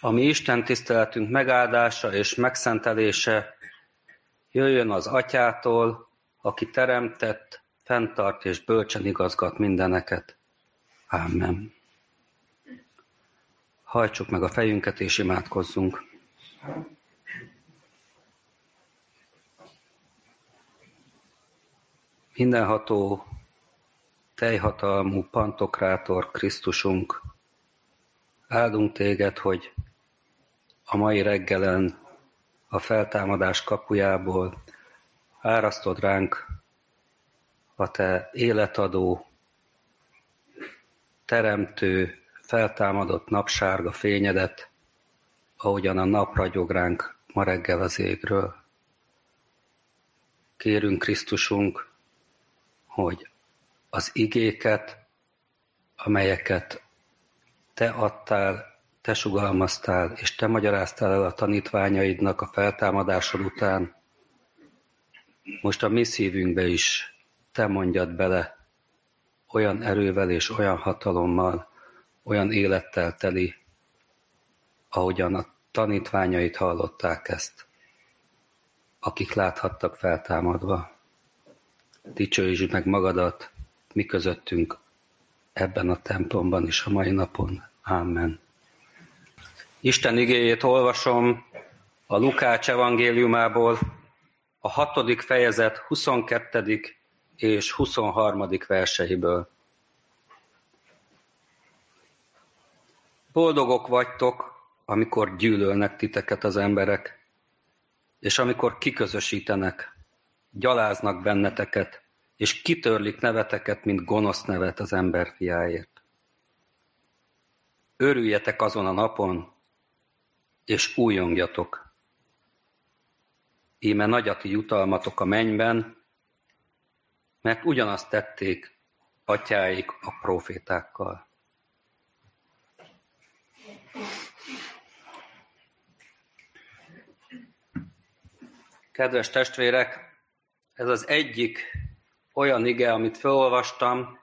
A mi Isten tiszteletünk megáldása és megszentelése jöjjön az Atyától, aki teremtett, fenntart és bölcsen igazgat mindeneket. Ámen. Hajtsuk meg a fejünket és imádkozzunk. Mindenható, teljhatalmú Pantokrátor Krisztusunk, áldunk téged, hogy a mai reggelen a feltámadás kapujából árasztod ránk a te életadó, teremtő, feltámadott napsárga fényedet, ahogyan a nap ragyog ránk ma reggel az égről. Kérünk, Krisztusunk, hogy az igéket, amelyeket te adtál, te sugalmaztál, és te magyaráztál el a tanítványaidnak a feltámadásod után, most a mi szívünkbe is te mondjad bele olyan erővel és olyan hatalommal, olyan élettel teli, ahogyan a tanítványait hallották ezt, akik láthattak feltámadva. Dicsőítsd meg magadat, mi közöttünk ebben a templomban is a mai napon. Ámen. Isten igéjét olvasom a Lukács evangéliumából, a 6. fejezet 22. és 23. verseiből. Boldogok vagytok, amikor gyűlölnek titeket az emberek, és amikor kiközösítenek, gyaláznak benneteket, és kitörlik neveteket, mint gonosz nevet az emberfiáért. Örüljetek azon a napon, és újongjatok. Íme nagy a ti jutalmatok a mennyben, mert ugyanazt tették atyáik a profétákkal. Kedves testvérek, ez az egyik olyan ige, amit felolvastam,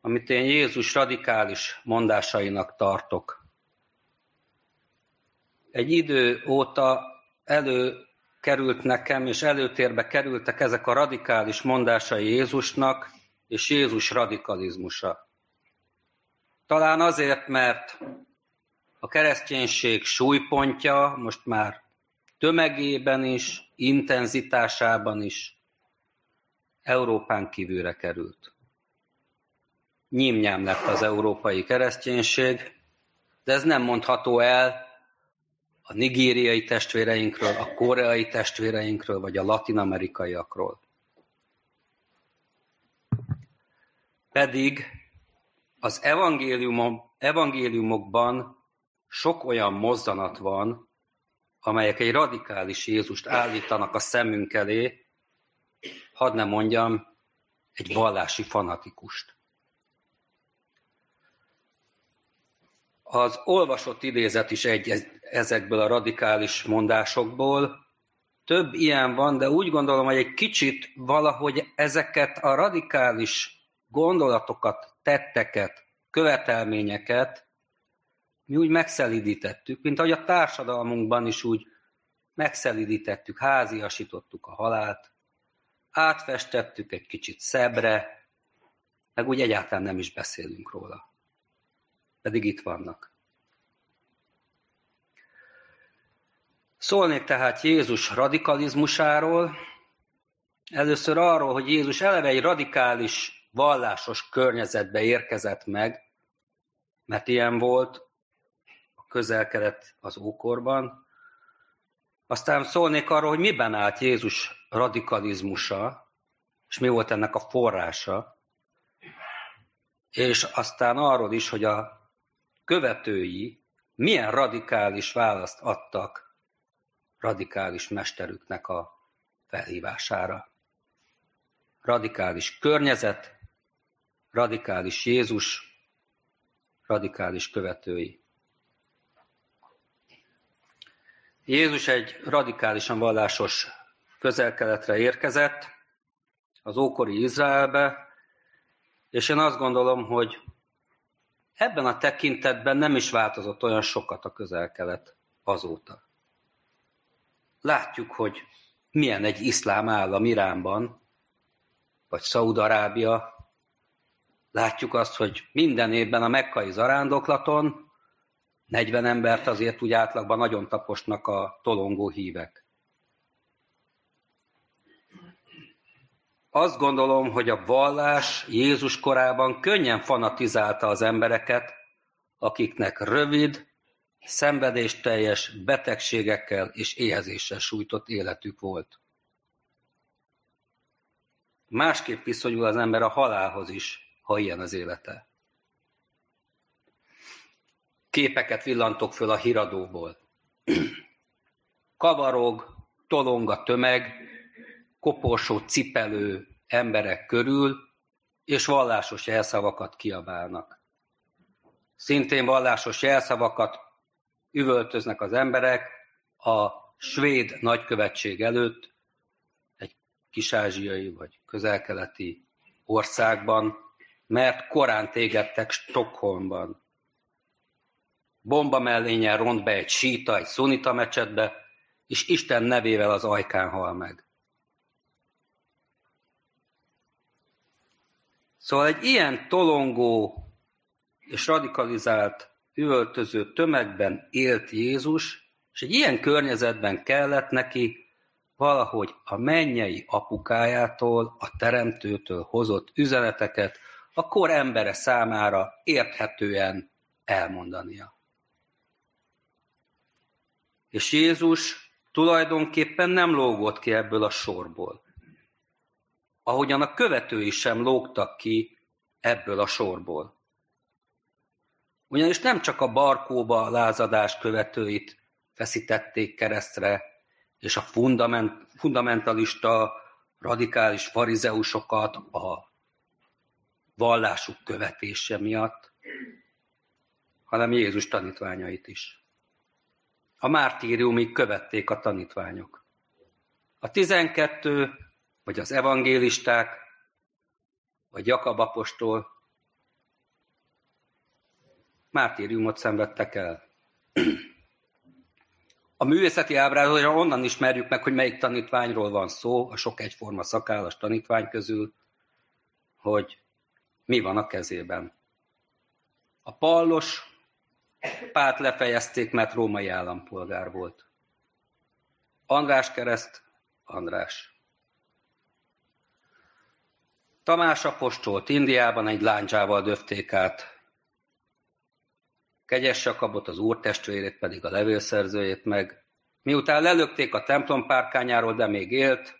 amit én Jézus radikális mondásainak tartok. Egy idő óta előkerült nekem, és előtérbe kerültek ezek a radikális mondásai Jézusnak, és Jézus radikalizmusa. Talán azért, mert a kereszténység súlypontja most már tömegében is, intenzitásában is Európán kívülre került. Nyímnyám lett az európai kereszténység, de ez nem mondható el a nigériai testvéreinkről, a koreai testvéreinkről, vagy a latin-amerikaiakról. Pedig az evangéliumokban sok olyan mozzanat van, amelyek egy radikális Jézust állítanak a szemünk elé, hadd ne mondjam, egy vallási fanatikust. Az olvasott idézet is egy ezekből a radikális mondásokból. Több ilyen van, de úgy gondolom, hogy egy kicsit valahogy ezeket a radikális gondolatokat, tetteket, követelményeket mi úgy megszelidítettük, mint ahogy a társadalmunkban is úgy megszelidítettük, háziasítottuk a halált, átfestettük egy kicsit szebbre, meg úgy egyáltalán nem is beszélünk róla. Pedig itt vannak. Szólnék tehát Jézus radikalizmusáról, először arról, hogy Jézus eleve egy radikális, vallásos környezetbe érkezett meg, mert ilyen volt a közel-kelet az ókorban. Aztán szólnék arról, hogy miben állt Jézus radikalizmusa, és mi volt ennek a forrása, és aztán arról is, hogy a követői milyen radikális választ adtak radikális mesterüknek a felhívására. Radikális környezet, radikális Jézus, radikális követői. Jézus egy radikálisan vallásos közel-keletre érkezett, az ókori Izraelbe, és én azt gondolom, hogy Ebben a tekintetben nem is változott olyan sokat a Közel-Kelet azóta. Látjuk, hogy milyen egy iszlám állam Iránban, vagy Szaúd-Arábia. Látjuk azt, hogy minden évben a mekkai zarándoklaton 40 embert azért úgy átlagban nagyon taposnak a tolongó hívek. Azt gondolom, hogy a vallás Jézus korában könnyen fanatizálta az embereket, akiknek rövid, szenvedésteljes betegségekkel és éhezéssel sújtott életük volt. Másképp viszonyul az ember a halálhoz is, ha ilyen az élete. Képeket villantok föl a híradóból. Kavarog, tolong a tömeg, koporsó cipelő emberek körül, és vallásos jelszavakat kiabálnak. Szintén vallásos jelszavakat üvöltöznek az emberek a svéd nagykövetség előtt, egy kis-ázsiai vagy közel-keleti országban, mert koránt égettek Stockholmban. Bomba mellénnyel ront be egy síta, egy szunita mecsetbe, és Isten nevével az ajkán hal meg. Szóval egy ilyen tolongó és radikalizált, üvöltöző tömegben élt Jézus, és egy ilyen környezetben kellett neki valahogy a mennyei apukájától, a teremtőtől hozott üzeneteket a kor embere számára érthetően elmondania. És Jézus tulajdonképpen nem lógott ki ebből a sorból, ahogyan a követői sem lógtak ki ebből a sorból. Ugyanis nem csak a barkóba lázadás követőit feszítették keresztre, és a fundamentalista, radikális farizeusokat a vallásuk követése miatt, hanem Jézus tanítványait is. A mártíriumig követték a tanítványok. A 12, vagy az evangélisták, vagy Jakab apostol mártíriumot szenvedtek el. A művészeti ábrázolásra onnan ismerjük meg, hogy melyik tanítványról van szó, a sok egyforma szakállas tanítvány közül, hogy mi van a kezében. A pallos Pált lefejezték, mert római állampolgár volt. András kereszt, András. Tamás apostolt Indiában egy lándzsával döfték át. Kegyes Jakabot, az úr testvérét, pedig a levélszerzőjét meg. Miután lelökték a templom párkányáról, de még élt,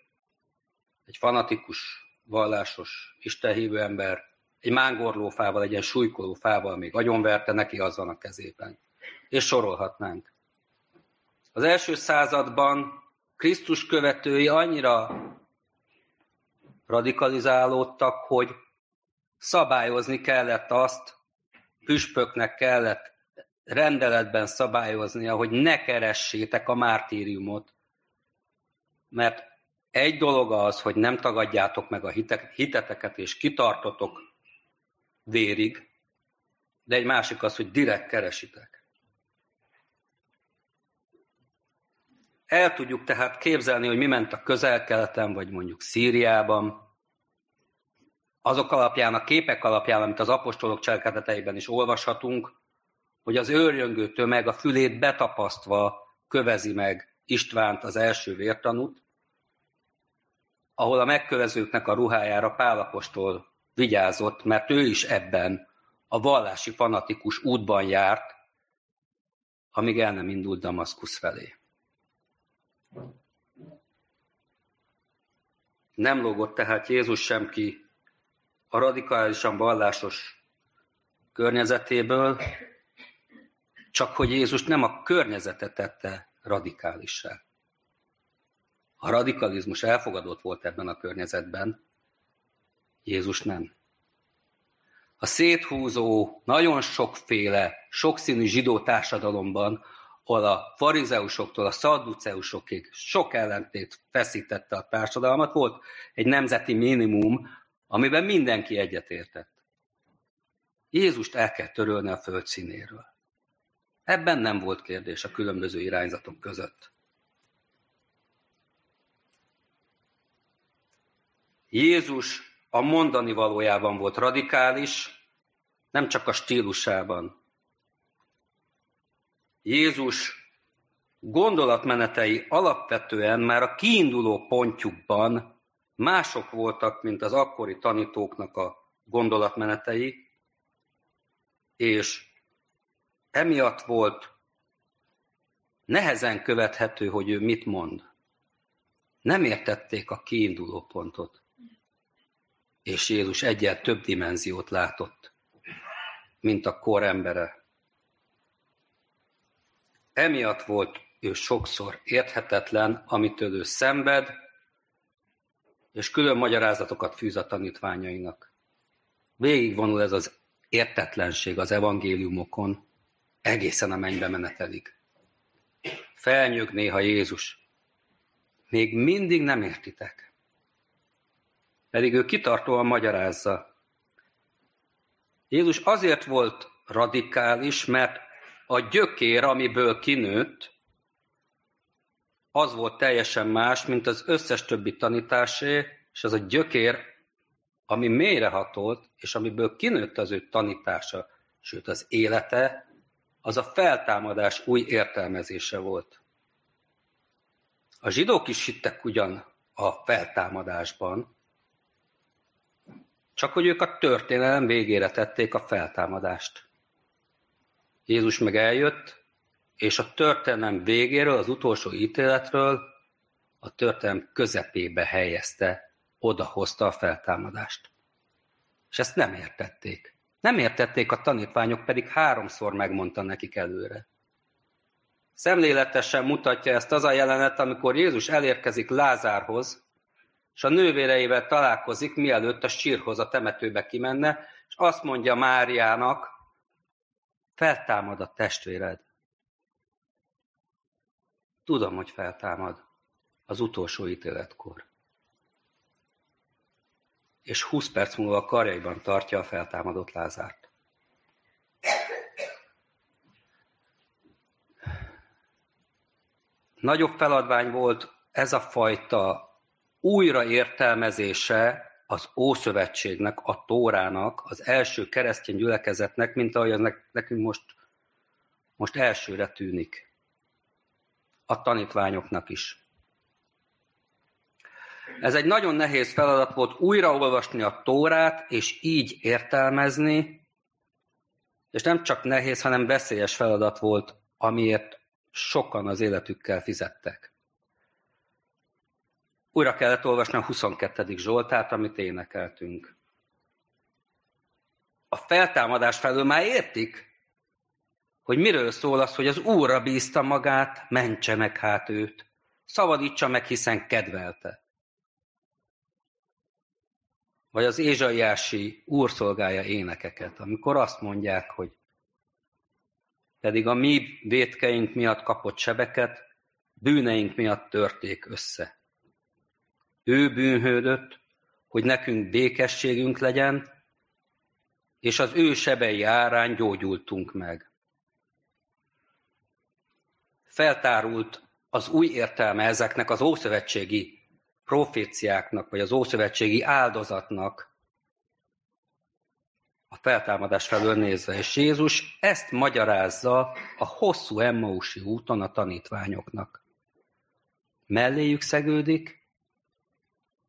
egy fanatikus, vallásos, istenhívő ember, egy mángorlófával, egy ilyen súlykolófával még agyonverte, neki az van a kezében. És sorolhatnánk. Az első században Krisztus követői annyira radikalizálódtak, hogy szabályozni kellett azt, püspöknek kellett rendeletben szabályoznia, hogy ne keressétek a mártíriumot, mert egy dolog az, hogy nem tagadjátok meg a hiteteket, és kitartotok dérig, de egy másik az, hogy direkt keresitek. El tudjuk tehát képzelni, hogy mi ment a Közel-Keleten, vagy mondjuk Szíriában, azok alapján, a képek alapján, amit az apostolok cselekedeteiben is olvashatunk, hogy az őrjöngő tömeg a fülét betapasztva kövezi meg Istvánt, az első vértanút, ahol a megkövezőknek a ruhájára Pál apostol vigyázott, mert ő is ebben a vallási fanatikus útban járt, amíg el nem indult Damaszkusz felé. Nem lógott tehát Jézus sem ki a radikálisan vallásos környezetéből, csak hogy Jézus nem a környezetet tette radikálissá. A radikalizmus elfogadott volt ebben a környezetben, Jézus nem. A széthúzó, nagyon sokféle, sokszínű zsidó társadalomban, ahol a farizeusoktól a szadduceusokig sok ellentét feszítette a társadalmat, volt egy nemzeti minimum, amiben mindenki egyetértett. Jézust el kell törölni a föld színéről. Ebben nem volt kérdés a különböző irányzatok között. Jézus a mondani valójában volt radikális, nem csak a stílusában. Jézus gondolatmenetei alapvetően már a kiinduló pontjukban mások voltak, mint az akkori tanítóknak a gondolatmenetei, és emiatt volt nehezen követhető, hogy ő mit mond. Nem értették a kiinduló pontot, és Jézus egyel több dimenziót látott, mint a kor embere. Emiatt volt ő sokszor érthetetlen, amitől ő szenved, és külön magyarázatokat fűz a tanítványainak. Végigvonul ez az értetlenség az evangéliumokon, egészen a mennybe menetelig. Felnyög néha Jézus. Még mindig nem értitek. Pedig ő kitartóan magyarázza. Jézus azért volt radikális, mert a gyökér, amiből kinőtt, az volt teljesen más, mint az összes többi tanításé, és az a gyökér, ami mélyrehatolt, és amiből kinőtt az ő tanítása, sőt az élete, az a feltámadás új értelmezése volt. A zsidók is hittek ugyan a feltámadásban, csak hogy ők a történelem végére tették a feltámadást. Jézus meg eljött, és a történelem végéről, az utolsó ítéletről a történelem közepébe helyezte, odahozta a feltámadást. És ezt nem értették. Nem értették a tanítványok, pedig 3-szor megmondta nekik előre. Szemléletesen mutatja ezt az a jelenet, amikor Jézus elérkezik Lázárhoz, és a nővéreivel találkozik, mielőtt a sírhoz, a temetőbe kimenne, és azt mondja Máriának, feltámad a testvéred. Tudom, hogy feltámad az utolsó ítéletkor. És 20 perc múlva a karjaiban tartja a feltámadott Lázárt. Nagyobb feladvány volt ez a fajta újraértelmezése az Ószövetségnek, a Tórának, az első keresztény gyülekezetnek, mint ahogy az nekünk most elsőre tűnik. A tanítványoknak is. Ez egy nagyon nehéz feladat volt újraolvasni a Tórát, és így értelmezni, és nem csak nehéz, hanem veszélyes feladat volt, amiért sokan az életükkel fizettek. Újra kellett olvasni a 22. Zsoltárt, amit énekeltünk. A feltámadás felől már értik, hogy miről szól az, hogy az Úrra bízta magát, mentse meg hát őt, szabadítsa meg, hiszen kedvelte. Vagy az ézsaiási úrszolgája énekeket, amikor azt mondják, hogy pedig a mi vétkeink miatt kapott sebeket, bűneink miatt törték össze. Ő bűnhődött, hogy nekünk békességünk legyen, és az ő sebei árán gyógyultunk meg. Feltárult az új értelme ezeknek az ószövetségi proféciáknak, vagy az ószövetségi áldozatnak a feltámadás felől nézve. És Jézus ezt magyarázza a hosszú Emmausi úton a tanítványoknak. Melléjük szegődik,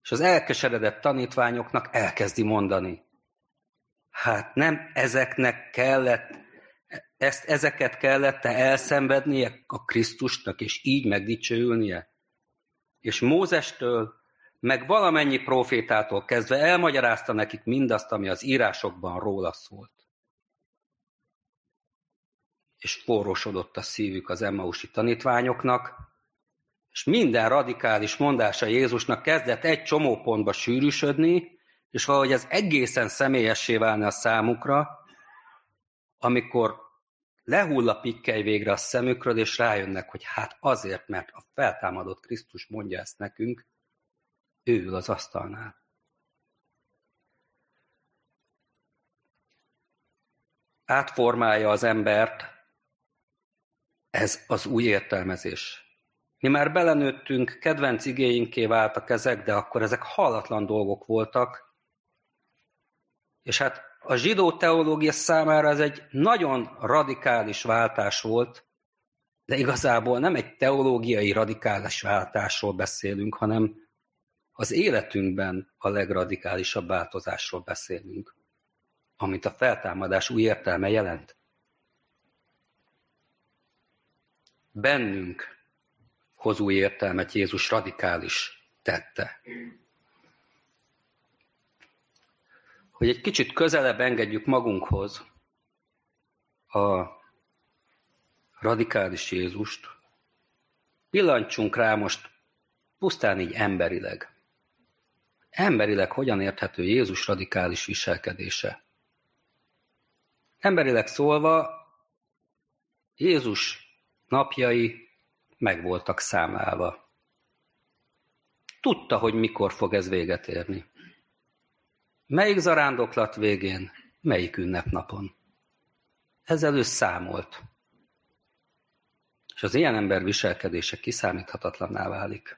és az elkeseredett tanítványoknak elkezdi mondani. Hát nem ezeknek kellett, ezeket kellett elszenvednie a Krisztusnak, és így megdicsőülnie? És Mózestől, meg valamennyi profétától kezdve elmagyarázta nekik mindazt, ami az írásokban róla szólt. És forrósodott a szívük az emmausi tanítványoknak, és minden radikális mondása Jézusnak kezdett egy csomó pontba sűrűsödni, és valahogy ez egészen személyessé válna a számukra, amikor lehull a pikkely végre a szemükről, és rájönnek, hogy hát azért, mert a feltámadott Krisztus mondja ezt nekünk, ő ül az asztalnál. átformálja az embert, ez az új értelmezés. Mi már belenőttünk, kedvenc igéinké váltak ezek, de akkor ezek hallatlan dolgok voltak. És hát a zsidó teológia számára ez egy nagyon radikális váltás volt, de igazából nem egy teológiai radikális váltásról beszélünk, hanem az életünkben a legradikálisabb változásról beszélünk, amit a feltámadás új értelme jelent. Bennünk hoz új értelmet Jézus radikális tette. Hogy egy kicsit közelebb engedjük magunkhoz a radikális Jézust, pillantsunk rá most pusztán így emberileg. Emberileg hogyan érthető Jézus radikális viselkedése? Emberileg szólva, Jézus napjai meg voltak számlálva. Tudta, hogy mikor fog ez véget érni. Melyik zarándoklat végén, melyik ünnepnapon. Ezzel ő számolt. És az ilyen ember viselkedése kiszámíthatatlanná válik.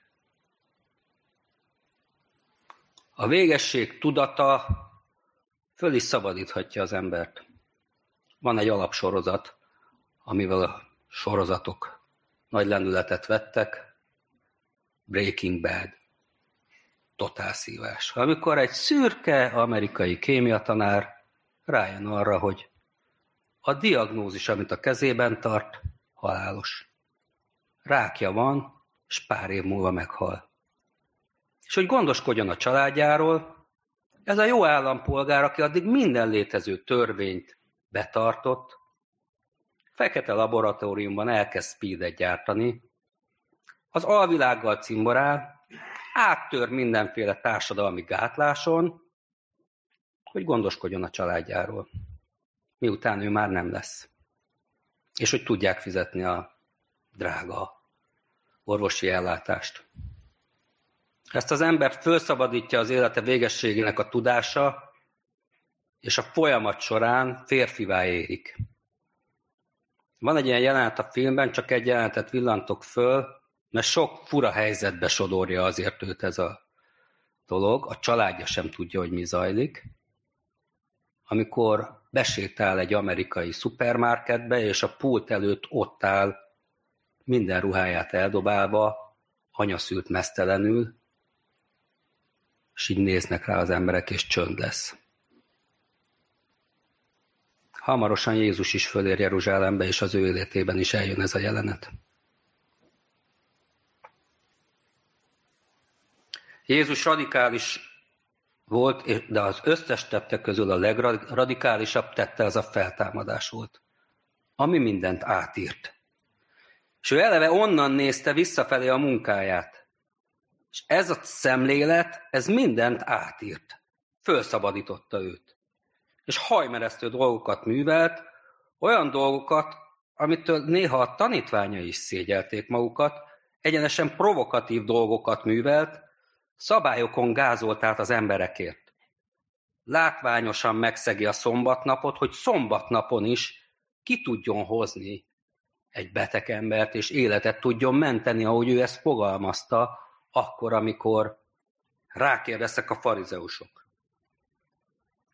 A végesség tudata föl is szabadíthatja az embert. Van egy alapsorozat, amivel a sorozatok nagy lendületet vettek. Breaking Bad. Totálszívás. Amikor egy szürke amerikai kémiatanár rájön arra, hogy a diagnózis, amit a kezében tart, halálos. Rákja van, és pár év múlva meghal. És hogy gondoskodjon a családjáról, ez a jó állampolgár, aki addig minden létező törvényt betartott, fekete laboratóriumban elkezd speedet gyártani, az alvilággal cimborál, áttör mindenféle társadalmi gátláson, hogy gondoskodjon a családjáról, miután ő már nem lesz. És hogy tudják fizetni a drága orvosi ellátást. Ezt az embert felszabadítja az élete végességének a tudása, és a folyamat során férfivá érik. Van egy ilyen jelenet a filmben, csak egy jelenetet villantok föl, mert sok fura helyzetbe sodorja azért őt ez a dolog. A családja sem tudja, hogy mi zajlik. Amikor besétál egy amerikai szupermarketbe, és a pult előtt ott áll, minden ruháját eldobálva, anyaszült mesztelenül, és így néznek rá az emberek, és csönd lesz. Hamarosan Jézus is fölér Jeruzsálembe, és az ő életében is eljön ez a jelenet. Jézus radikális volt, de az összes tette közül a legradikálisabb tette az a feltámadás volt, ami mindent átírt. És ő eleve onnan nézte visszafelé a munkáját. És ez a szemlélet, ez mindent átírt. Fölszabadította őt. És hajmeresztő dolgokat művelt, olyan dolgokat, amitől néha a tanítványai is szégyelték magukat, egyenesen provokatív dolgokat művelt, szabályokon gázolt át az emberekért. Látványosan megszegi a szombatnapot, hogy szombatnapon is ki tudjon hozni egy beteg embert, és életet tudjon menteni, ahogy ő ezt fogalmazta, akkor, amikor rákérdeztek a farizeusok.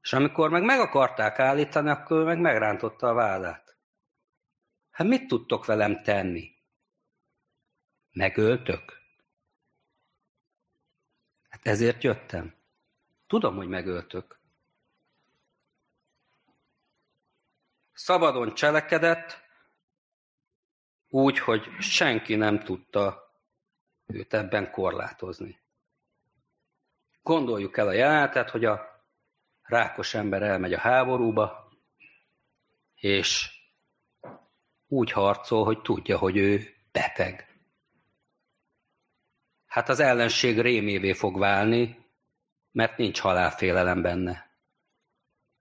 És amikor meg akarták állítani, akkor meg megrántotta a vállát. Hát mit tudtok velem tenni? Megöltök? Hát ezért jöttem. Tudom, hogy megöltök. Szabadon cselekedett, úgy, hogy senki nem tudta őt ebben korlátozni. Gondoljuk el a jelenetet, hogy a rákos ember elmegy a háborúba, és úgy harcol, hogy tudja, hogy ő beteg. Hát az ellenség rémévé fog válni, mert nincs halálfélelem benne.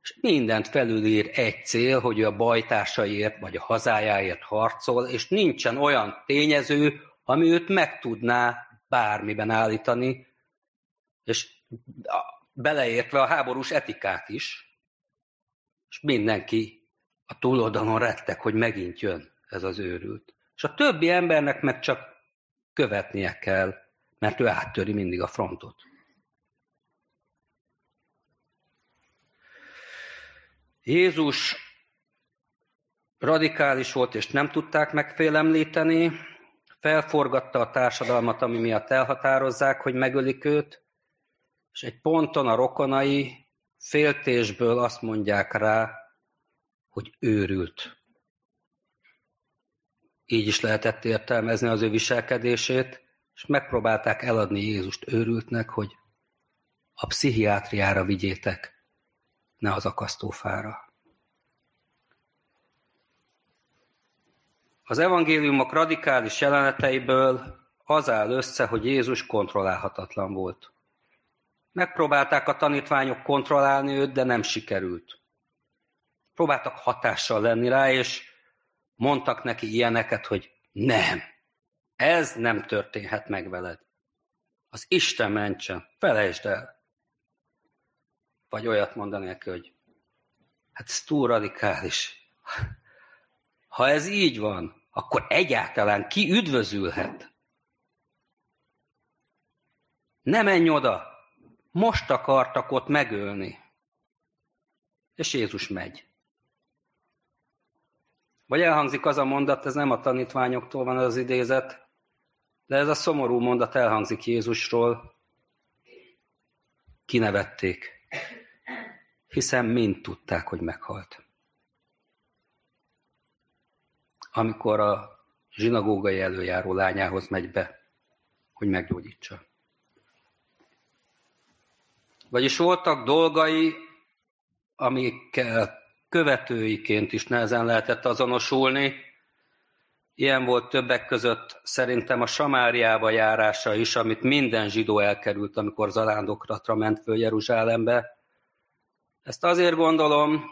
És mindent felülír egy cél, hogy ő a bajtársaiért vagy a hazájáért harcol, és nincsen olyan tényező, ami őt meg tudná bármiben állítani, és beleértve a háborús etikát is, és mindenki a túloldalon rettek, hogy megint jön ez az őrült. És a többi embernek meg csak követnie kell, mert ő áttöri mindig a frontot. Jézus radikális volt, és nem tudták megfélemlíteni, felforgatta a társadalmat, ami miatt elhatározzák, hogy megölik őt, és egy ponton a rokonai féltésből azt mondják rá, hogy őrült. Így is lehetett értelmezni az ő viselkedését, és megpróbálták eladni Jézust őrültnek, hogy a pszichiátriára vigyétek, ne az akasztófára. Az evangéliumok radikális jeleneteiből az áll össze, hogy Jézus kontrollálhatatlan volt. Megpróbálták a tanítványok kontrollálni őt, de nem sikerült. Próbáltak hatással lenni rá, és mondtak neki ilyeneket, hogy nem, ez nem történhet meg veled. Az Isten mentsen, felejtsd el. Vagy olyat mondani neki, hogy hát ez túl radikális. Ha ez így van, akkor egyáltalán ki üdvözülhet? Ne menj oda! Most akartak ott megölni. És Jézus megy. Vagy elhangzik az a mondat, ez nem a tanítványoktól van az idézet, de ez a szomorú mondat elhangzik Jézusról. Kinevették, hiszen mind tudták, hogy meghalt. Amikor a zsinagógai előjáró lányához megy be, hogy meggyógyítsa. Vagyis voltak dolgai, amikkel követőiként is nehezen lehetett azonosulni. Ilyen volt többek között szerintem a Samáriába járása is, amit minden zsidó elkerült, amikor zarándokatra ment föl Jeruzsálembe. Ezt azért gondolom,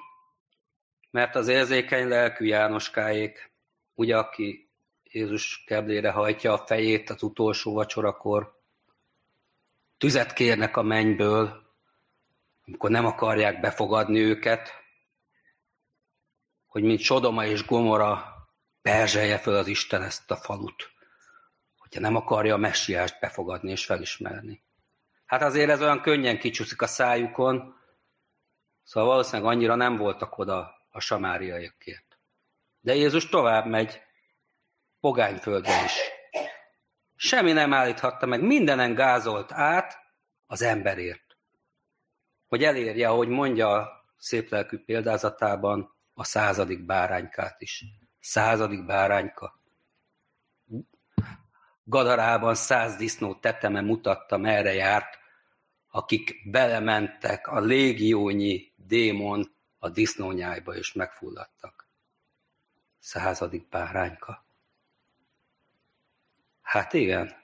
mert az érzékeny lelkű Jánoskáék, ugye, aki Jézus keblére hajtja a fejét az utolsó vacsorakor, tüzet kérnek a mennyből, amikor nem akarják befogadni őket, hogy mint Sodoma és Gomora perzselje föl az Isten ezt a falut, hogyha nem akarja a messiást befogadni és felismerni. Hát azért ez olyan könnyen kicsúszik a szájukon, szóval valószínűleg annyira nem voltak oda a samáriaiakért. De Jézus tovább megy, pogányföldre is. Semmi nem állíthatta meg, mindenen gázolt át az emberért, hogy elérje, ahogy mondja a széplelkű példázatában, a 100. báránykát is. 100. bárányka. Gadarában 100 disznó teteme mutatta, merre járt, akik belementek a légiónyi démon a disznónyájba, és megfulladtak. 100. bárányka. Hát igen,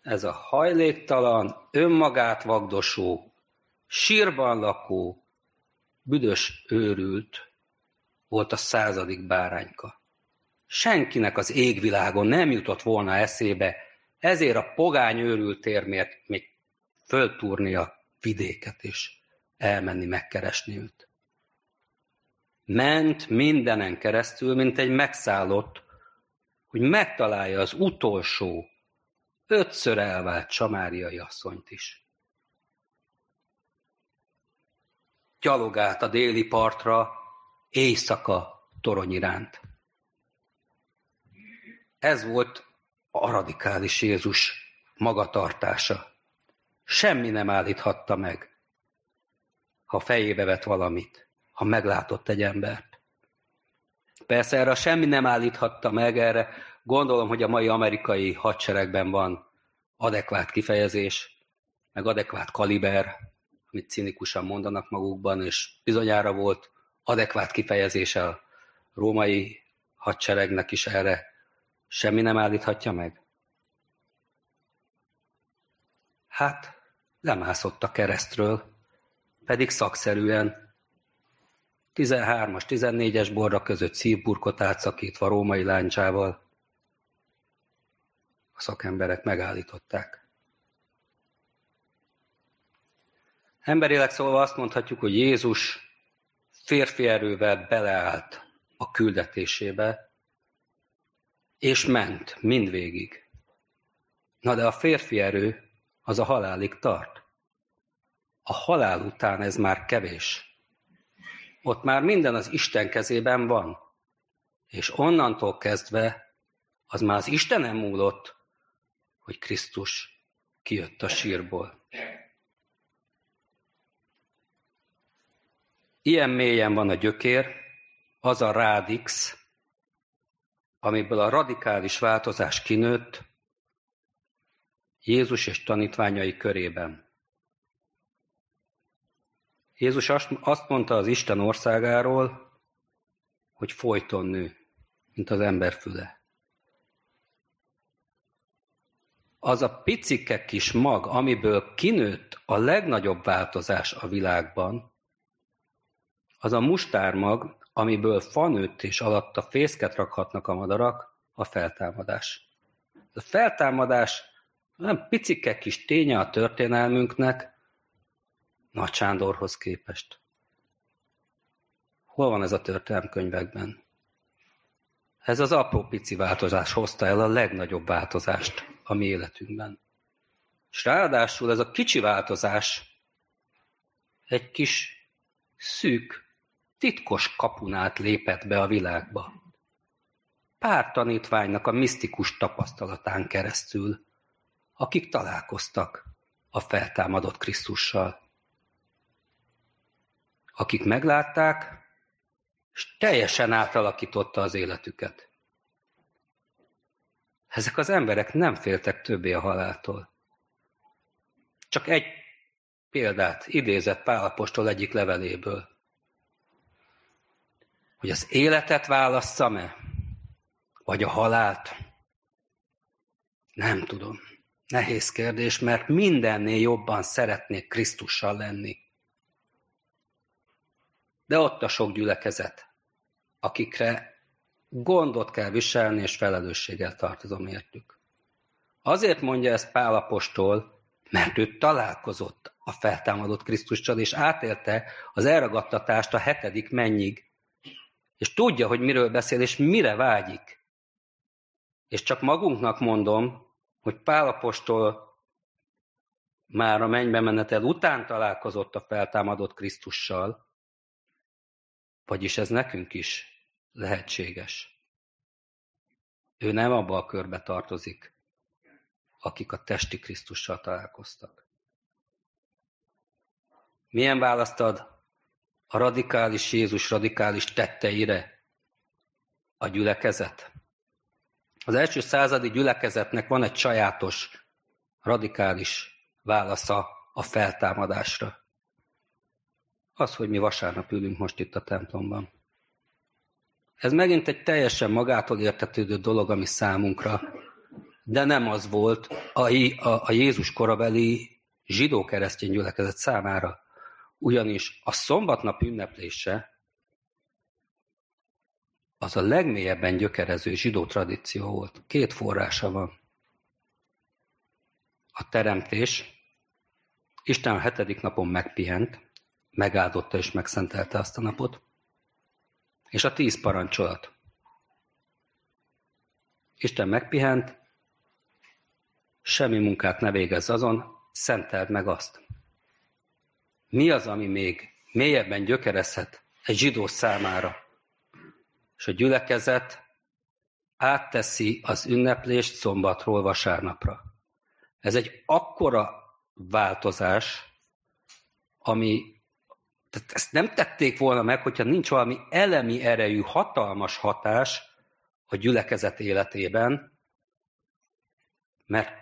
ez a hajléktalan, önmagát vagdosó, sírban lakó, büdös őrült volt a 100. bárányka. Senkinek az égvilágon nem jutott volna eszébe, ezért a pogány őrültérmért még föltúrni a vidéket és elmenni megkeresni őt. Ment mindenen keresztül, mint egy megszállott, hogy megtalálja az utolsó, 5-ször elvált samáriai asszonyt is. Gyalog át a déli partra, éjszaka torony iránt. Ez volt a radikális Jézus magatartása. Semmi nem állíthatta meg, ha fejébe vett valamit, ha meglátott egy embert. Persze erre semmi nem állíthatta meg, erre gondolom, hogy a mai amerikai hadseregben van adekvát kifejezés, meg adekvát kaliber, amit cinikusan mondanak magukban, és bizonyára volt adekvát kifejezés a római hadseregnek is, erre semmi nem állíthatja meg. Hát lemászott a keresztről, pedig szakszerűen 13-as, 14-es borra között szívburkot átszakítva római láncsával a szakemberek megállították. Emberileg szólva azt mondhatjuk, hogy Jézus férfi erővel beleállt a küldetésébe, és ment mindvégig. Na de a férfi erő az a halálig tart. A halál után ez már kevés. Ott már minden az Isten kezében van, és onnantól kezdve az már az Istenen múlott, hogy Krisztus kijött a sírból. Ilyen mélyen van a gyökér, az a rádix, amiből a radikális változás kinőtt Jézus és tanítványai körében. Jézus azt mondta az Isten országáról, hogy folyton nő, mint az ember füle. Az a picike kis mag, amiből kinőtt a legnagyobb változás a világban, az a mustármag, amiből fa nőtt és alatta fészket rakhatnak a madarak, a feltámadás. A feltámadás nem picike kis ténye a történelmünknek Nagy Sándorhoz képest. Hol van ez a történelemkönyvekben? Ez az apró pici változás hozta el a legnagyobb változást a mi életünkben. És ráadásul ez a kicsi változás egy kis szűk, titkos kapunát lépett be a világba. Pár tanítványnak a misztikus tapasztalatán keresztül, akik találkoztak a feltámadott Krisztussal. Akik meglátták, és teljesen átalakította az életüket. Ezek az emberek nem féltek többé a haláltól. Csak egy példát idézett Pál apostol egyik leveléből. Hogy az életet válasszam-e, vagy a halált? Nem tudom. Nehéz kérdés, mert mindennél jobban szeretnék Krisztussal lenni. De ott a sok gyülekezet, akikre gondot kell viselni, és felelősséggel tartozom értük. Azért mondja ezt Pál apostol, mert ő találkozott a feltámadott Krisztussal, és átélte az elragadtatást a 7. mennyig, és tudja, hogy miről beszél, és mire vágyik. És csak magunknak mondom, hogy Pál apostol már a mennybe menetel után találkozott a feltámadott Krisztussal, vagyis ez nekünk is lehetséges. Ő nem abba a körbe tartozik, akik a testi Krisztussal találkoztak. Milyen választ ad a radikális Jézus radikális tetteire a gyülekezet? Az első századi gyülekezetnek van egy sajátos, radikális válasza a feltámadásra. Az, hogy mi vasárnap ülünk most itt a templomban. Ez megint egy teljesen magától értetődő dolog, ami számunkra, de nem az volt a Jézus korabeli zsidó keresztény gyülekezet számára. Ugyanis a szombatnap ünneplése az a legmélyebben gyökerező zsidó tradíció volt. Két forrása van. A teremtés. Isten a 7. napon megpihent, megáldotta és megszentelte azt a napot, és a 10 parancsolat. Isten megpihent, semmi munkát ne végezz azon, szenteld meg azt. Mi az, ami még mélyebben gyökerezhet egy zsidó számára? És a gyülekezet átteszi az ünneplést szombatról vasárnapra. Ez egy akkora változás, ami tehát ezt nem tették volna meg, hogyha nincs valami elemi erejű, hatalmas hatás a gyülekezet életében, mert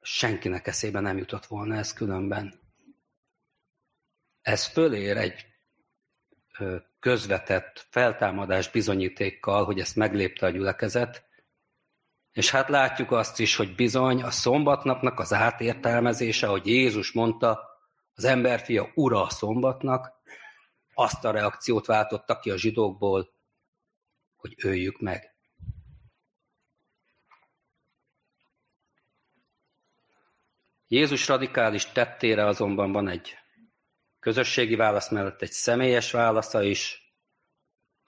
senkinek eszébe nem jutott volna ez különben. Ez fölér egy közvetett feltámadás bizonyítékkal, hogy ezt meglépte a gyülekezet, és hát látjuk azt is, hogy bizony a szombatnapnak az átértelmezése, hogy Jézus mondta, az emberfia ura a szombatnak, azt a reakciót váltotta ki a zsidókból, hogy öljük meg. Jézus radikális tettére azonban van egy közösségi válasz mellett egy személyes válasza is,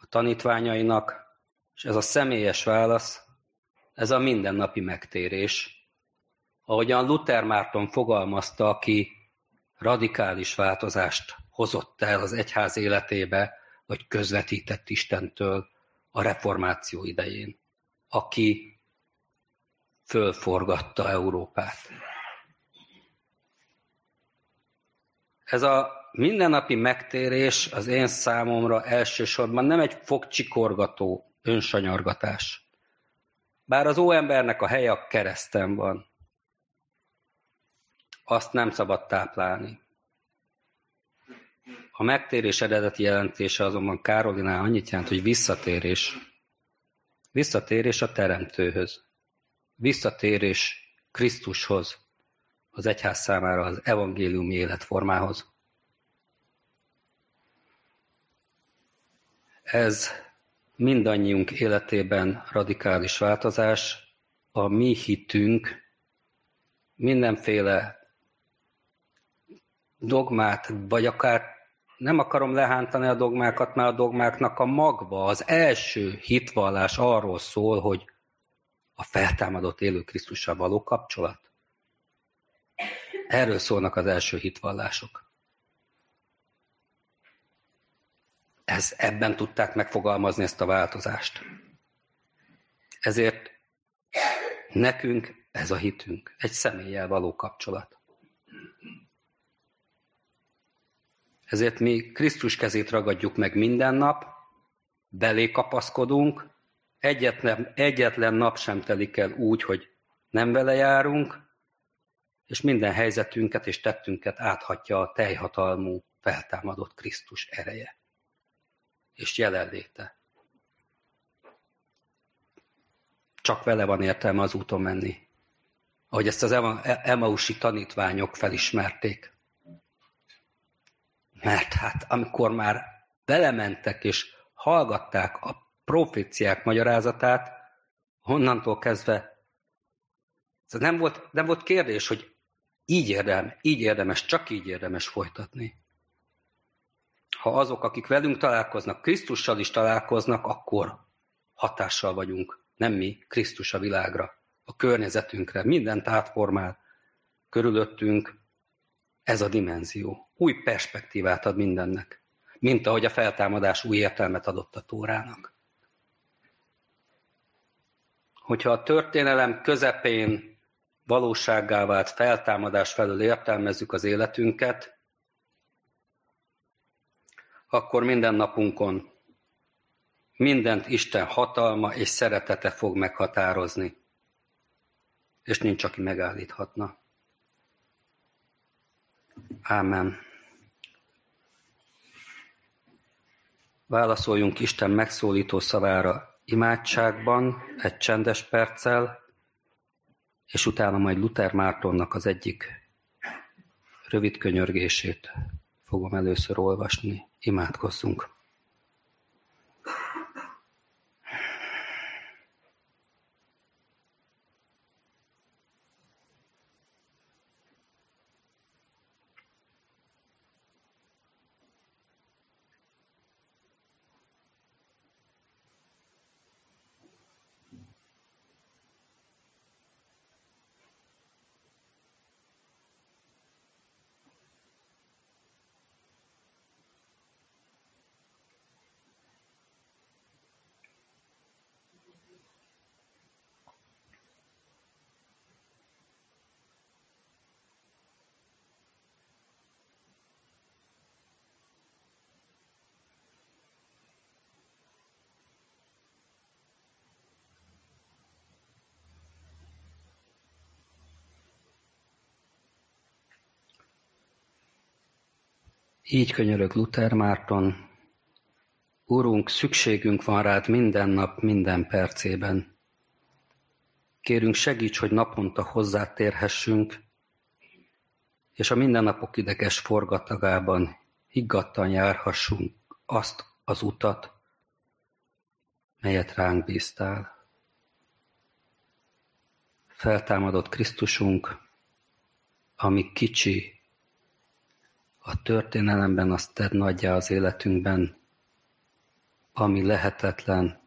a tanítványainak, és ez a személyes válasz, ez a mindennapi megtérés. Ahogyan Luther Márton fogalmazta, aki radikális változást hozott el az egyház életébe, vagy közvetített Istentől a reformáció idején, aki fölforgatta Európát. Ez a mindennapi megtérés az én számomra elsősorban nem egy fogcsikorgató önsanyargatás. Bár az óembernek a helye a kereszten van, azt nem szabad táplálni. A megtérés eredeti jelentése azonban Károlinál annyit jelent, hogy visszatérés. Visszatérés a Teremtőhöz. Visszatérés Krisztushoz, az egyház számára az evangéliumi életformához. Ez mindannyiunk életében radikális változás, a mi hitünk mindenféle dogmát, vagy akár nem akarom lehántani a dogmákat, mert a dogmáknak a magva, az első hitvallás arról szól, hogy a feltámadott élő Krisztussal való kapcsolat. Erről szólnak az első hitvallások. Ebben tudták megfogalmazni ezt a változást. Ezért nekünk ez a hitünk, egy személlyel való kapcsolat. Ezért mi Krisztus kezét ragadjuk meg minden nap, belé kapaszkodunk, egyetlen nap sem telik el úgy, hogy nem vele járunk, és minden helyzetünket és tettünket áthatja a teljhatalmú, feltámadott Krisztus ereje és jelenléte. Csak vele van értelme az úton menni, ahogy ezt az emausi tanítványok felismerték. Mert hát amikor már belementek és hallgatták a proféciák magyarázatát, onnantól kezdve nem volt kérdés, hogy így érdemes, csak így érdemes folytatni. Ha azok, akik velünk találkoznak, Krisztussal is találkoznak, akkor hatással vagyunk, nem mi, Krisztus a világra, a környezetünkre, mindent átformál körülöttünk. Ez a dimenzió új perspektívát ad mindennek, mint ahogy a feltámadás új értelmet adott a Tórának. Hogyha a történelem közepén valósággá vált feltámadás felől értelmezzük az életünket, akkor minden napunkon mindent Isten hatalma és szeretete fog meghatározni, és nincs, aki megállíthatna. Ámen. Válaszoljunk Isten megszólító szavára imádságban, egy csendes perccel, és utána majd Luther Mártonnak az egyik rövid könyörgését fogom először olvasni. Imádkozzunk. Így könyörög Luther Márton, Urunk, szükségünk van rád minden nap, minden percében. Kérünk, segíts, hogy naponta hozzátérhessünk, és a mindennapok ideges forgatagában higgadtan járhassunk azt az utat, melyet ránk bíztál. Feltámadott Krisztusunk, ami kicsi, a történelemben azt tedd nagyjá az életünkben, ami lehetetlen,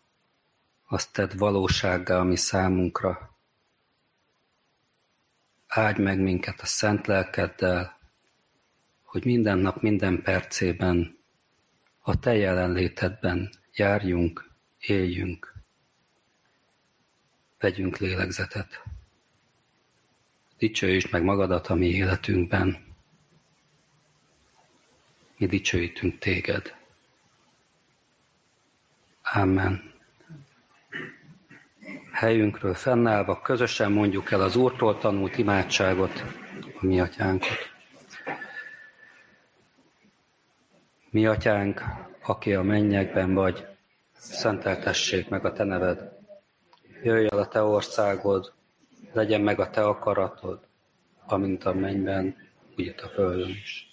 azt tedd valósággá a mi számunkra. Áldj meg minket a szent lelkeddel, hogy minden nap, minden percében, a te jelenlétedben járjunk, éljünk. Vegyünk lélegzetet. Dicsőítsd meg magadat a mi életünkben. Mi dicsőítünk téged. Amen. Helyünkről fennállva közösen mondjuk el az Úrtól tanult imádságot, a mi atyánkot. Mi atyánk, aki a mennyekben vagy, szenteltessék meg a te neved. Jöjj el a te országod, legyen meg a te akaratod, amint a mennyben, úgy itt a földön is.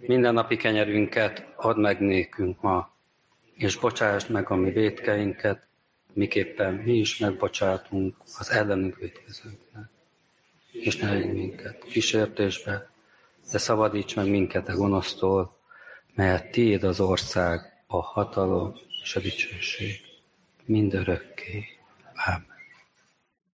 Minden napi kenyerünket add meg nékünk ma, és bocsásd meg a mi vétkeinket, miképpen mi is megbocsátunk az ellenünk vétkezőknek. És ne légy minket kísértésbe, de szabadíts meg minket a gonosztól, mert tiéd az ország, a hatalom és a dicsőség mindörökké.